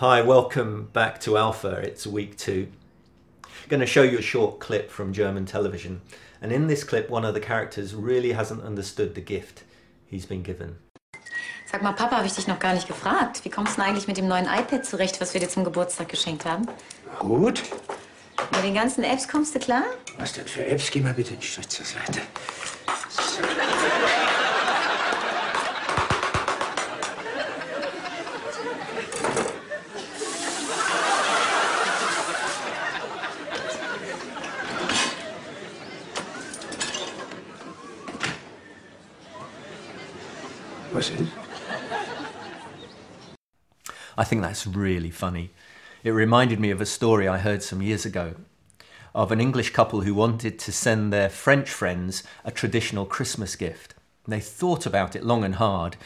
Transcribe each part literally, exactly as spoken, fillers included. Hi, welcome back to Alpha. It's week two. I'm going to show you a short clip from German television. And in this clip, one of the characters really hasn't understood the gift he's been given. Sag mal, Papa, habe ich dich noch gar nicht gefragt. Wie kommst du denn eigentlich mit dem neuen iPad zurecht, was wir dir zum Geburtstag geschenkt haben? Gut. Über den ganzen Apps kommst du klar? Was denn für Apps? Geh mal bitte einen Schritt zur Seite. So. I think that's really funny. It reminded me of a story I heard some years ago of an English couple who wanted to send their French friends a traditional Christmas gift. They thought about it long and hard,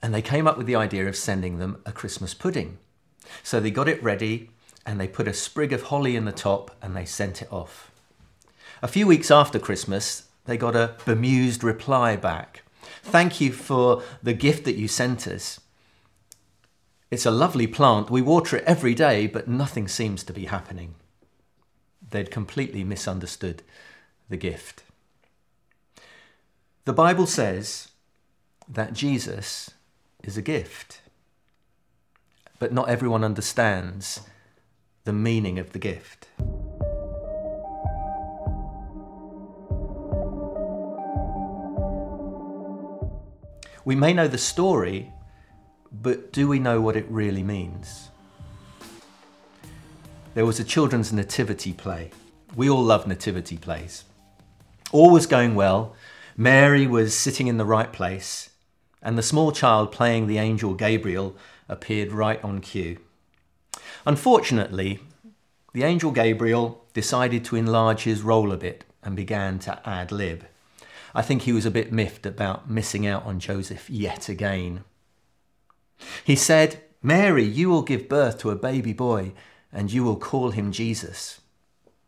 and they came up with the idea of sending them a Christmas pudding. So they got it ready, and they put a sprig of holly in the top, and they sent it off. A few weeks after Christmas, they got a bemused reply back. Thank you for the gift that you sent us. It's a lovely plant. We water it every day, but nothing seems to be happening. They'd completely misunderstood the gift. The Bible says that Jesus is a gift, but not everyone understands the meaning of the gift. We may know the story, but do we know what it really means? There was a children's nativity play. We all love nativity plays. All was going well. Mary was sitting in the right place, and the small child playing the angel Gabriel appeared right on cue. Unfortunately, the angel Gabriel decided to enlarge his role a bit and began to ad lib. I think he was a bit miffed about missing out on Joseph yet again. He said, "Mary, you will give birth to a baby boy and you will call him Jesus."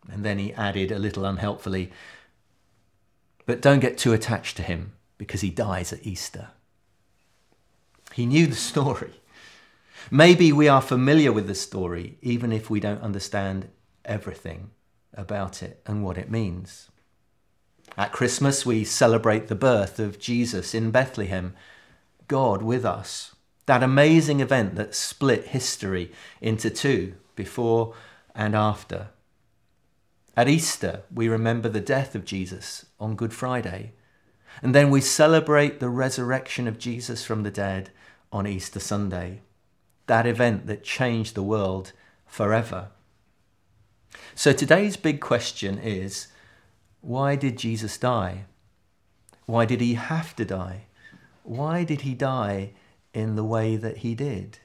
And then he added a little unhelpfully, "But don't get too attached to him because he dies at Easter." He knew the story. Maybe we are familiar with the story, even if we don't understand everything about it and what it means. At Christmas, we celebrate the birth of Jesus in Bethlehem, God with us, that amazing event that split history into two, before and after. At Easter, we remember the death of Jesus on Good Friday, and then we celebrate the resurrection of Jesus from the dead on Easter Sunday, that event that changed the world forever. So today's big question is, why did Jesus die? Why did he have to die? Why did he die in the way that he did?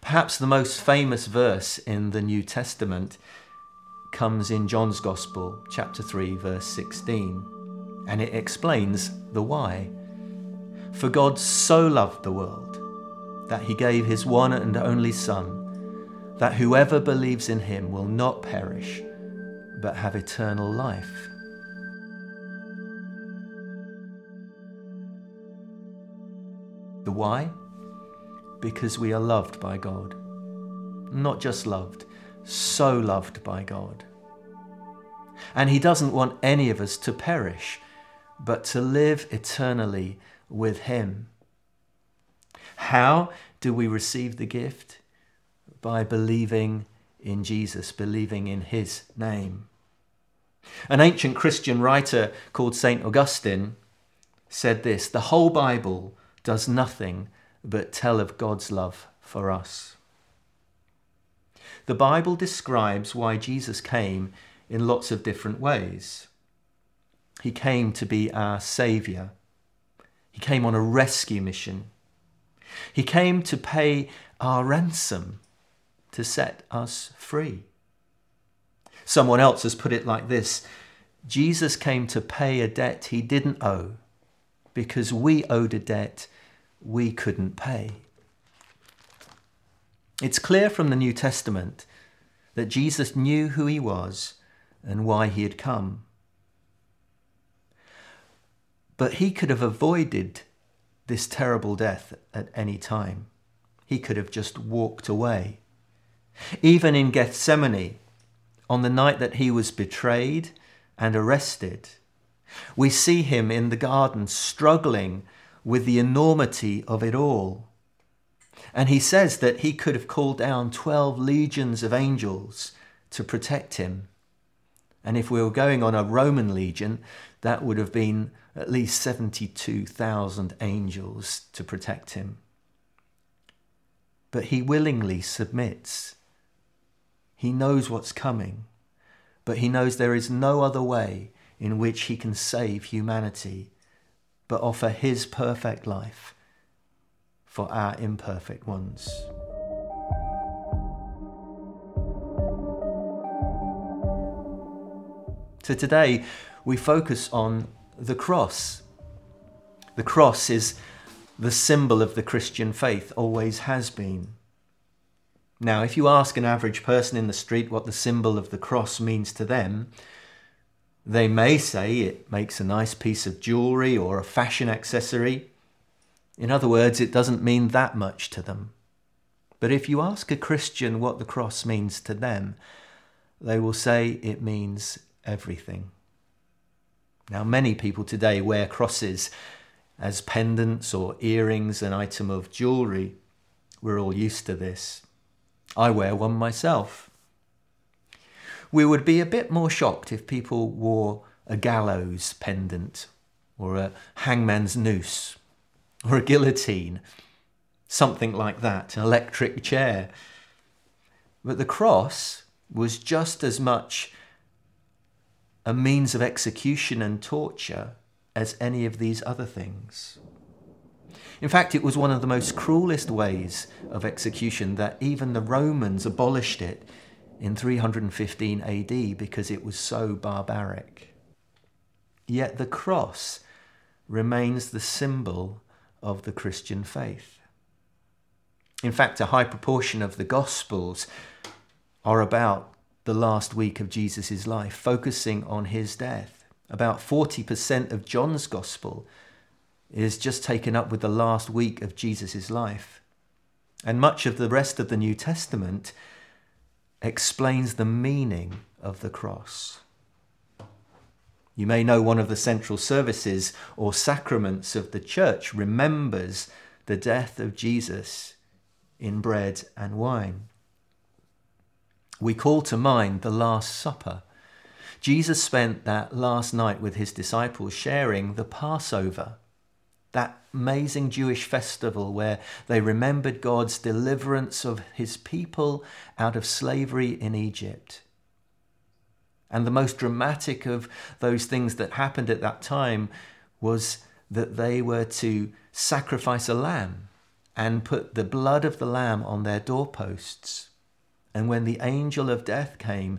Perhaps the most famous verse in the New Testament comes in John's Gospel, chapter three, verse sixteen, and it explains the why. For God so loved the world that he gave his one and only Son, that whoever believes in him will not perish, but have eternal life. The why? Because we are loved by God. Not just loved, so loved by God. And he doesn't want any of us to perish, but to live eternally with him. How do we receive the gift? By believing in Jesus, believing in his name. An ancient Christian writer called Saint Augustine said this, "The whole Bible does nothing but tell of God's love for us." The Bible describes why Jesus came in lots of different ways. He came to be our saviour. He came on a rescue mission. He came to pay our ransom, to set us free. Someone else has put it like this, Jesus came to pay a debt he didn't owe because we owed a debt we couldn't pay. It's clear from the New Testament that Jesus knew who he was and why he had come. But he could have avoided this terrible death at any time. he could have just walked away. Even in Gethsemane, on the night that he was betrayed and arrested, we see him in the garden struggling with the enormity of it all. And he says that he could have called down twelve legions of angels to protect him. And if we were going on a Roman legion, that would have been at least seventy-two thousand angels to protect him. But he willingly submits. He knows what's coming, but he knows there is no other way in which he can save humanity but offer his perfect life for our imperfect ones. So today we focus on the cross. The cross is the symbol of the Christian faith, always has been. Now, if you ask an average person in the street what the symbol of the cross means to them, they may say it makes a nice piece of jewellery or a fashion accessory. In other words, it doesn't mean that much to them. But if you ask a Christian what the cross means to them, they will say it means everything. Now, many people today wear crosses as pendants or earrings, an item of jewellery. We're all used to this. I wear one myself. We would be a bit more shocked if people wore a gallows pendant or a hangman's noose or a guillotine, something like that, an electric chair. But the cross was just as much a means of execution and torture as any of these other things. In fact, it was one of the most cruelest ways of execution, that even the Romans abolished it in three hundred fifteen A D because it was so barbaric. Yet the cross remains the symbol of the Christian faith. In fact, a high proportion of the Gospels are about the last week of Jesus' life, focusing on his death. About forty percent of John's Gospel is just taken up with the last week of Jesus' life. And much of the rest of the New Testament explains the meaning of the cross. You may know one of the central services or sacraments of the church remembers the death of Jesus in bread and wine. We call to mind the Last Supper. Jesus spent that last night with his disciples sharing the Passover, that amazing Jewish festival where they remembered God's deliverance of his people out of slavery in Egypt. And the most dramatic of those things that happened at that time was that they were to sacrifice a lamb and put the blood of the lamb on their doorposts. And when the angel of death came,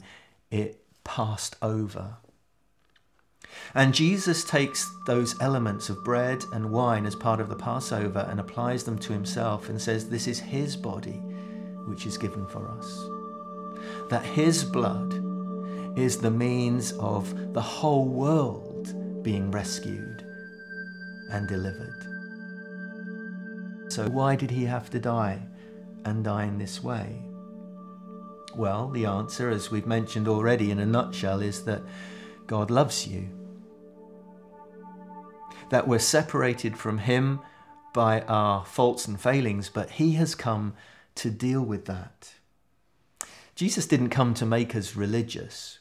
it passed over. And Jesus takes those elements of bread and wine as part of the Passover and applies them to himself and says, this is his body, which is given for us. That his blood is the means of the whole world being rescued and delivered. So why did he have to die and die in this way? Well, the answer, as we've mentioned already in a nutshell, is that God loves you. That we're separated from him by our faults and failings, but he has come to deal with that. Jesus didn't come to make us religious.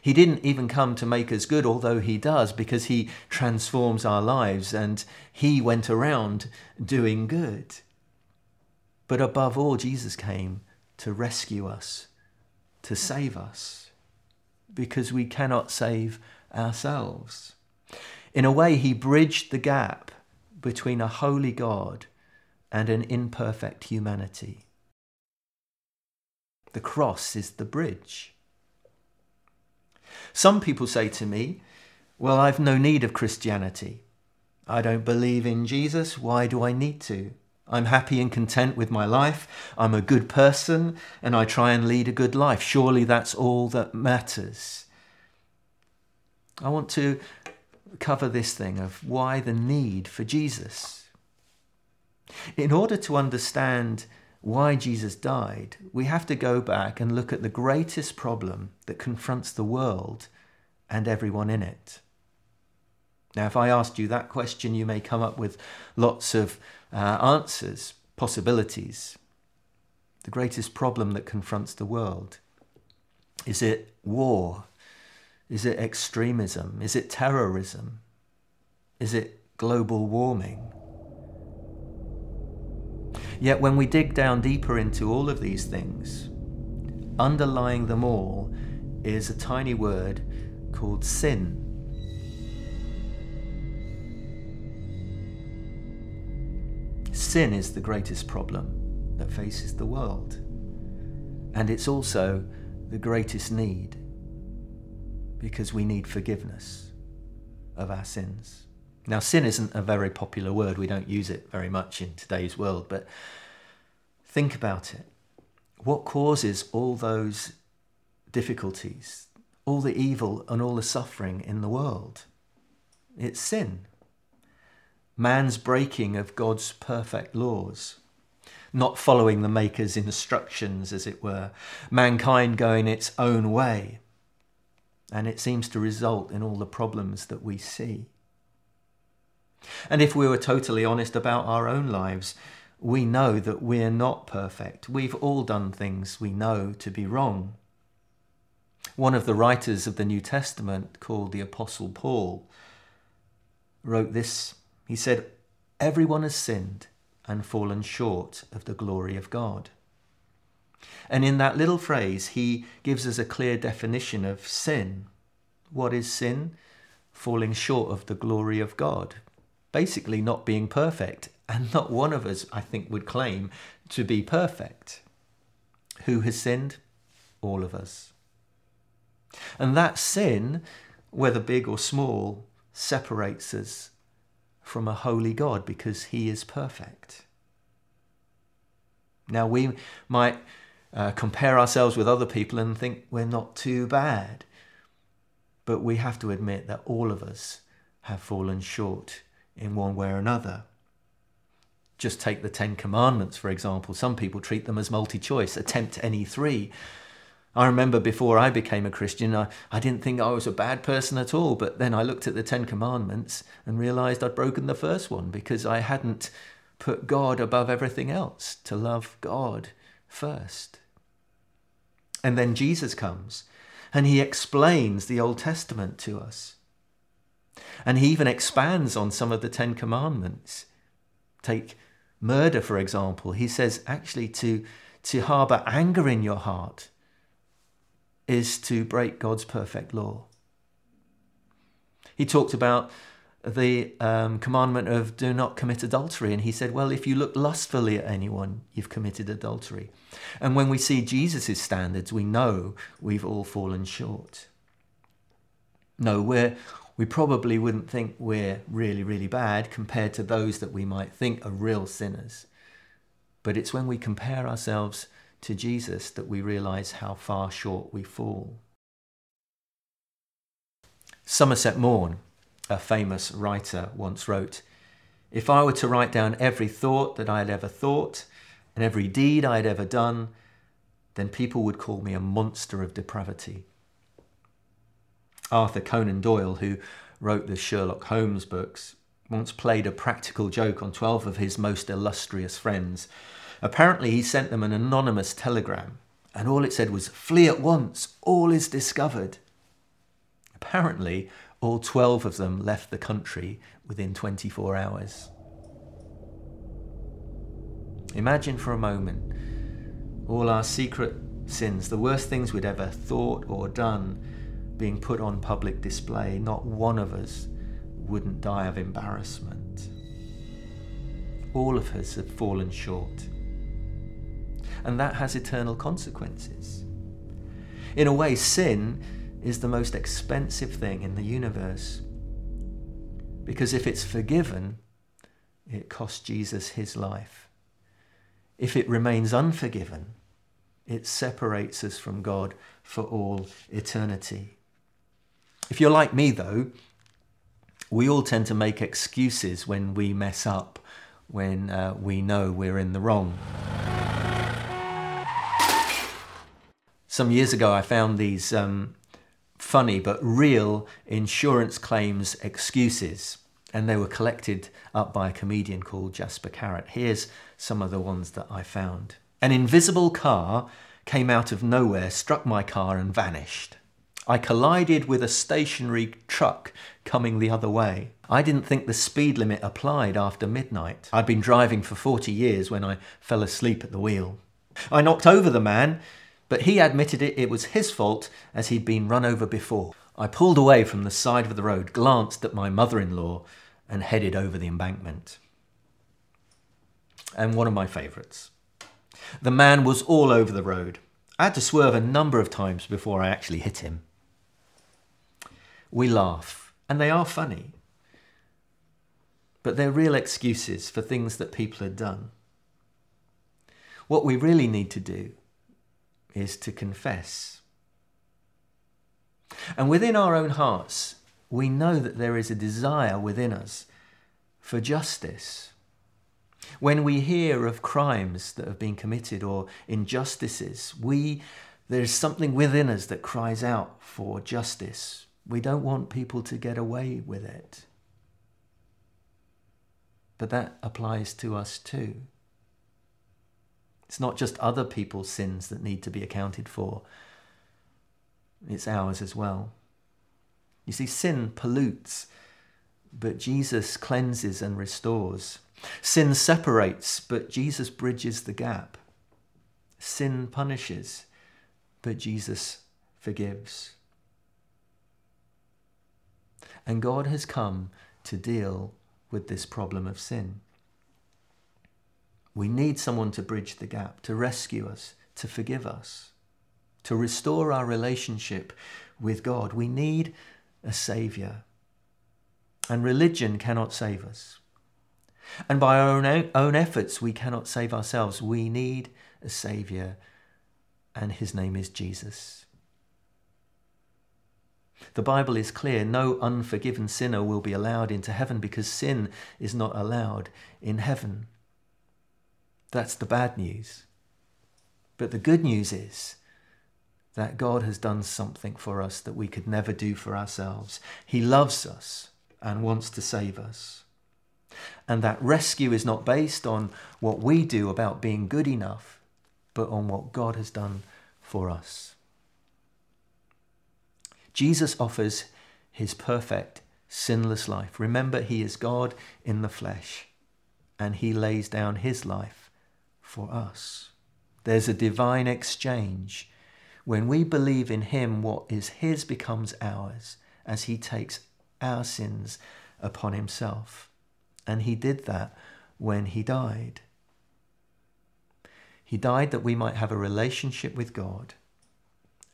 He didn't even come to make us good, although he does, because he transforms our lives and he went around doing good. But above all, Jesus came to rescue us, to save us, because we cannot save ourselves. In a way, he bridged the gap between a holy God and an imperfect humanity. The cross is the bridge. Some people say to me, well, I've no need of Christianity. I don't believe in Jesus. Why do I need to? I'm happy and content with my life. I'm a good person and I try and lead a good life. Surely that's all that matters. I want to cover this thing of why the need for Jesus. In order to understand why Jesus died, we have to go back and look at the greatest problem that confronts the world and everyone in it. Now, if I asked you that question, you may come up with lots of uh, answers, possibilities. The greatest problem that confronts the world. Is it war? Is it extremism? Is it terrorism? Is it global warming? Yet when we dig down deeper into all of these things, underlying them all is a tiny word called sin. Sin is the greatest problem that faces the world, and it's also the greatest need, because we need forgiveness of our sins. Now, sin isn't a very popular word. We don't use it very much in today's world, but think about it. What causes all those difficulties, all the evil and all the suffering in the world? It's sin. Man's breaking of God's perfect laws, not following the Maker's instructions, as it were, mankind going its own way. And it seems to result in all the problems that we see. And if we were totally honest about our own lives, we know that we're not perfect. We've all done things we know to be wrong. One of the writers of the New Testament, called the Apostle Paul, wrote this. He said, "Everyone has sinned and fallen short of the glory of God." And in that little phrase, he gives us a clear definition of sin. What is sin? Falling short of the glory of God. Basically not being perfect, and not one of us, I think, would claim to be perfect. Who has sinned? All of us. And that sin, whether big or small, separates us from a holy God because he is perfect. Now, we might uh, compare ourselves with other people and think we're not too bad, but we have to admit that all of us have fallen short in one way or another. Just take the Ten Commandments, for example. Some people treat them as multi-choice. Attempt any three. I remember before I became a Christian, I, I didn't think I was a bad person at all, but then I looked at the Ten Commandments and realised I'd broken the first one because I hadn't put God above everything else, to love God first. And then Jesus comes and he explains the Old Testament to us. And he even expands on some of the Ten Commandments. Take murder, for example. He says actually to, to harbour anger in your heart is to break God's perfect law. He talked about the um, commandment of do not commit adultery. And he said, well, if you look lustfully at anyone, you've committed adultery. And when we see Jesus's standards, we know we've all fallen short. No, we're... We probably wouldn't think we're really, really bad compared to those that we might think are real sinners. But it's when we compare ourselves to Jesus that we realise how far short we fall. Somerset Maugham, a famous writer, once wrote, "If I were to write down every thought that I had ever thought and every deed I had ever done, then people would call me a monster of depravity." Arthur Conan Doyle, who wrote the Sherlock Holmes books, once played a practical joke on twelve of his most illustrious friends. Apparently, he sent them an anonymous telegram, and all it said was, "Flee at once, all is discovered." Apparently, all twelve of them left the country within twenty-four hours. Imagine for a moment all our secret sins, the worst things we'd ever thought or done, being put on public display. Not one of us wouldn't die of embarrassment. All of us have fallen short. And that has eternal consequences. In a way, sin is the most expensive thing in the universe, because if it's forgiven, it cost Jesus his life. If it remains unforgiven, it separates us from God for all eternity. If you're like me, though, we all tend to make excuses when we mess up when uh, we know we're in the wrong. Some years ago, I found these um, funny but real insurance claims excuses, and they were collected up by a comedian called Jasper Carrot. Here's some of the ones that I found. An invisible car came out of nowhere, struck my car and vanished. I collided with a stationary truck coming the other way. I didn't think the speed limit applied after midnight. I'd been driving for forty years when I fell asleep at the wheel. I knocked over the man, but he admitted it, it was his fault as he'd been run over before. I pulled away from the side of the road, glanced at my mother-in-law and headed over the embankment. And one of my favourites. The man was all over the road. I had to swerve a number of times before I actually hit him. We laugh, and they are funny, but they're real excuses for things that people had done. What we really need to do is to confess. And within our own hearts, we know that there is a desire within us for justice. When we hear of crimes that have been committed or injustices, we there's something within us that cries out for justice. We don't want people to get away with it. But that applies to us too. It's not just other people's sins that need to be accounted for. It's ours as well. You see, sin pollutes, but Jesus cleanses and restores. Sin separates, but Jesus bridges the gap. Sin punishes, but Jesus forgives. And God has come to deal with this problem of sin. We need someone to bridge the gap, to rescue us, to forgive us, to restore our relationship with God. We need a saviour. And religion cannot save us. And by our own, own efforts, we cannot save ourselves. We need a saviour, and his name is Jesus. The Bible is clear. No unforgiven sinner will be allowed into heaven because sin is not allowed in heaven. That's the bad news. But the good news is that God has done something for us that we could never do for ourselves. He loves us and wants to save us. And that rescue is not based on what we do about being good enough, but on what God has done for us. Jesus offers his perfect, sinless life. Remember, he is God in the flesh, and he lays down his life for us. There's a divine exchange. When we believe in him, what is his becomes ours, as he takes our sins upon himself. And he did that when he died. He died that we might have a relationship with God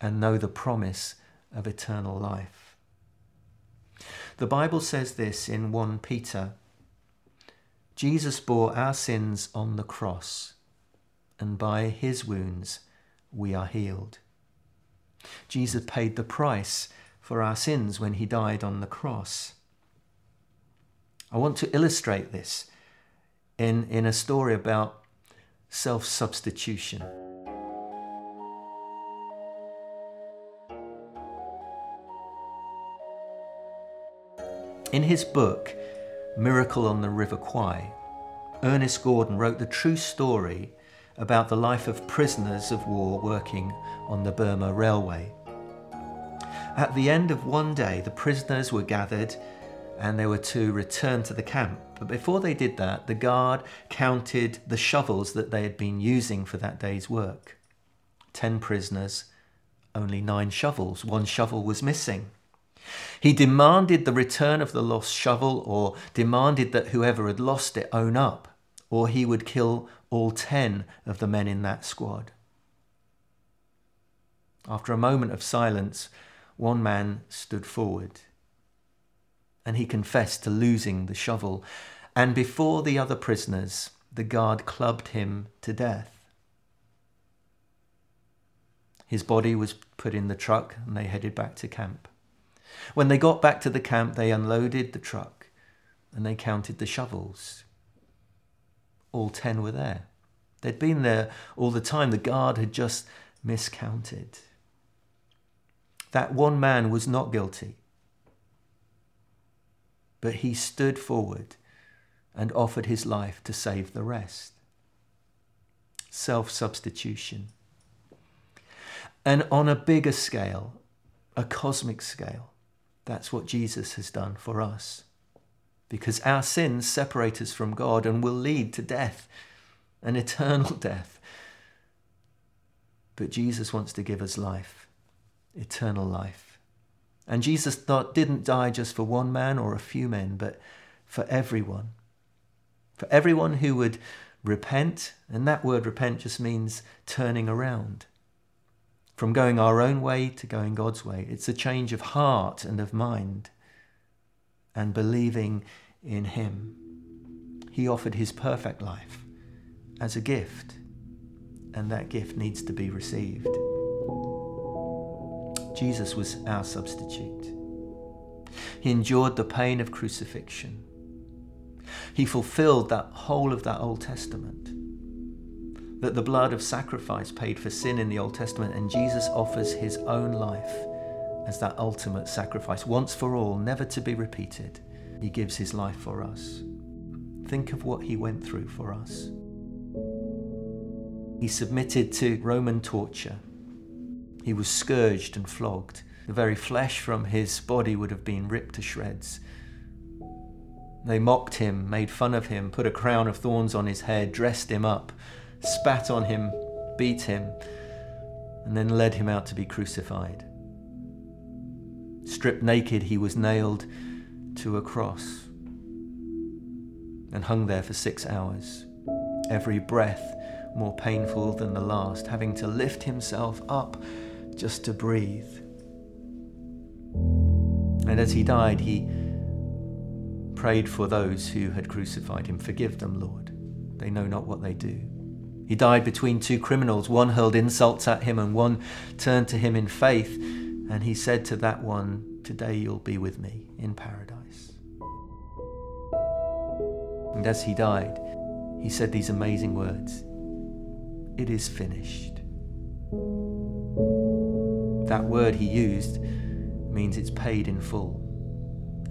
and know the promise of eternal life. The Bible says this in First Peter. Jesus bore our sins on the cross, and by his wounds we are healed. Jesus paid the price for our sins when he died on the cross. I want to illustrate this in, in a story about self-substitution. In his book, Miracle on the River Kwai, Ernest Gordon wrote the true story about the life of prisoners of war working on the Burma Railway. At the end of one day, the prisoners were gathered and they were to return to the camp. But before they did that, the guard counted the shovels that they had been using for that day's work. Ten prisoners, only nine shovels. One shovel was missing. He demanded the return of the lost shovel, or demanded that whoever had lost it own up, or he would kill all ten of the men in that squad. After a moment of silence, one man stood forward. And he confessed to losing the shovel, and before the other prisoners, the guard clubbed him to death. His body was put in the truck and they headed back to camp. When they got back to the camp, they unloaded the truck and they counted the shovels. all ten were there. They'd been there all the time. The guard had just miscounted. That one man was not guilty, but he stood forward and offered his life to save the rest. Self-substitution. And on a bigger scale, a cosmic scale, that's what Jesus has done for us. Because our sins separate us from God and will lead to death, an eternal death. But Jesus wants to give us life, eternal life. And Jesus didn't die just for one man or a few men, but for everyone. For everyone who would repent, and that word repent just means turning around. From going our own way to going God's way. It's a change of heart and of mind and believing in him. He offered his perfect life as a gift, and that gift needs to be received. Jesus was our substitute. He endured the pain of crucifixion. He fulfilled that whole of that Old Testament. That the blood of sacrifice paid for sin in the Old Testament, and Jesus offers his own life as that ultimate sacrifice, once for all, never to be repeated. He gives his life for us. Think of what he went through for us. He submitted to Roman torture. He was scourged and flogged. The very flesh from his body would have been ripped to shreds. They mocked him, made fun of him, put a crown of thorns on his head, dressed him up, spat on him, beat him, and then led him out to be crucified. Stripped naked, he was nailed to a cross and hung there for six hours, every breath more painful than the last, having to lift himself up just to breathe. And as he died, he prayed for those who had crucified him. Forgive them, Lord. They know not what they do. He died between two criminals. One hurled insults at him and one turned to him in faith. And he said to that one, "Today you'll be with me in paradise." And as he died, he said these amazing words, "It is finished." That word he used means it's paid in full.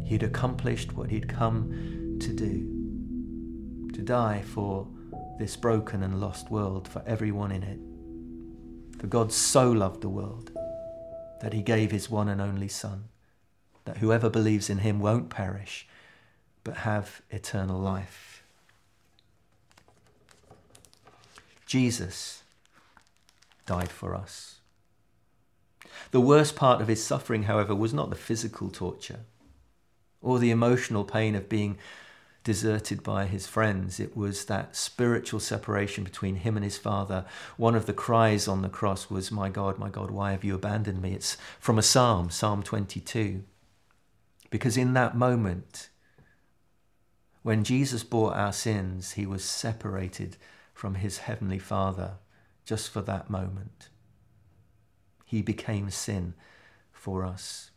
He'd accomplished what he'd come to do, to die for this broken and lost world, for everyone in it. For God so loved the world that he gave his one and only Son, that whoever believes in him won't perish, but have eternal life. Jesus died for us. The worst part of his suffering, however, was not the physical torture or the emotional pain of being deserted by his friends. It was that spiritual separation between him and his Father. One of the cries on the cross was, "My God, my God, why have you abandoned me?" It's from a psalm, Psalm twenty-two. Because in that moment, when Jesus bore our sins, he was separated from his heavenly Father just for that moment. He became sin for us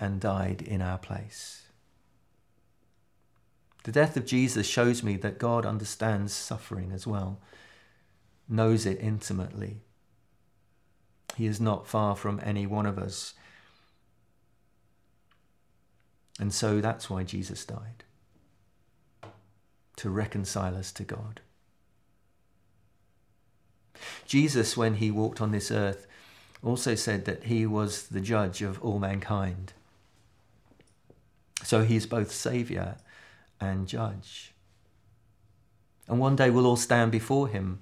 and died in our place. The death of Jesus shows me that God understands suffering as well, knows it intimately. He is not far from any one of us. And so that's why Jesus died, to reconcile us to God. Jesus, when he walked on this earth, also said that he was the judge of all mankind. So he's both Saviour and judge. And one day we'll all stand before him,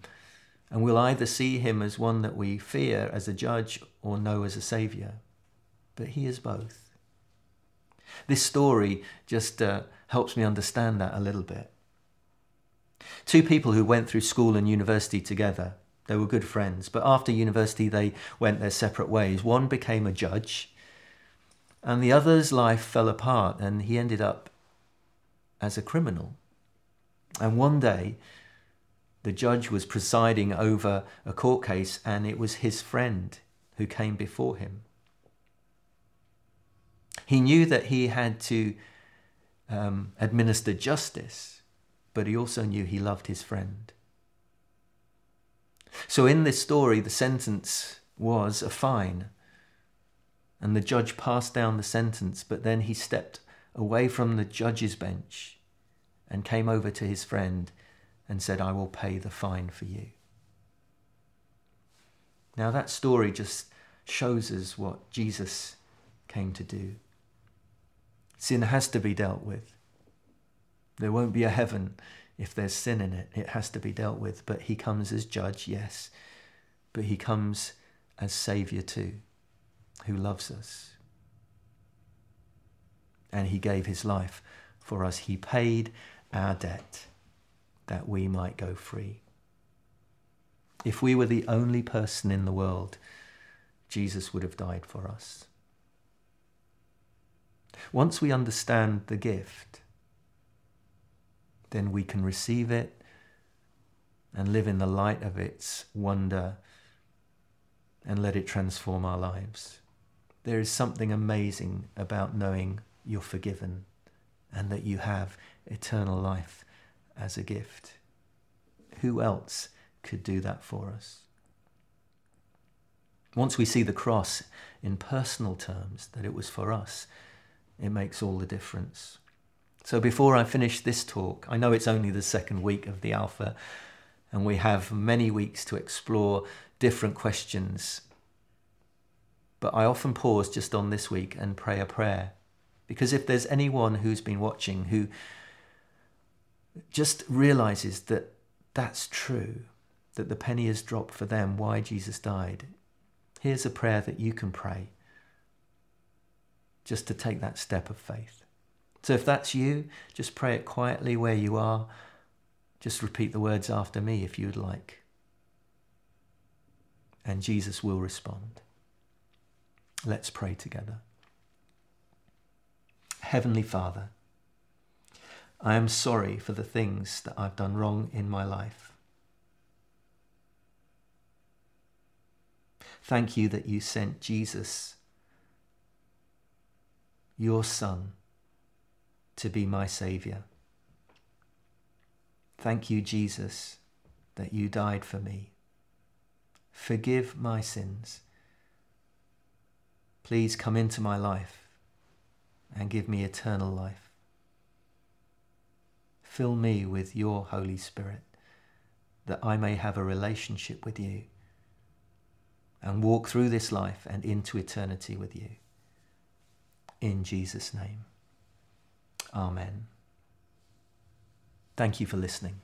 and we'll either see him as one that we fear as a judge or know as a saviour. But he is both. This story just uh, helps me understand that a little bit. Two people who went through school and university together. They were good friends, but after university they went their separate ways. One became a judge, and the other's life fell apart, and he ended up as a criminal. And one day the judge was presiding over a court case, and it was his friend who came before him. He knew that he had to um, administer justice, but he also knew he loved his friend. So in this story, the sentence was a fine, and the judge passed down the sentence, but then he stepped away from the judge's bench and came over to his friend and said, I will pay the fine for you. Now that story just shows us what Jesus came to do. Sin has to be dealt with. There won't be a heaven if there's sin in it. It has to be dealt with. But he comes as judge, yes. But he comes as Saviour too, who loves us. And he gave his life for us. He paid our debt that we might go free. If we were the only person in the world, Jesus would have died for us. Once we understand the gift, then we can receive it and live in the light of its wonder and let it transform our lives. There is something amazing about knowing you're forgiven and that you have eternal life as a gift. Who else could do that for us? Once we see the cross in personal terms, that it was for us, it makes all the difference. So before I finish this talk, I know it's only the second week of the Alpha, and we have many weeks to explore different questions. But I often pause just on this week and pray a prayer, because if there's anyone who's been watching who just realizes that that's true, that the penny has dropped for them, why Jesus died, here's a prayer that you can pray just to take that step of faith. So if that's you, just pray it quietly where you are. Just repeat the words after me if you'd like. And Jesus will respond. Let's pray together. Heavenly Father, I am sorry for the things that I've done wrong in my life. Thank you that you sent Jesus, your Son, to be my Saviour. Thank you, Jesus, that you died for me. Forgive my sins. Please come into my life and give me eternal life. Fill me with your Holy Spirit, that I may have a relationship with you and walk through this life and into eternity with you. In Jesus' name. Amen. Thank you for listening.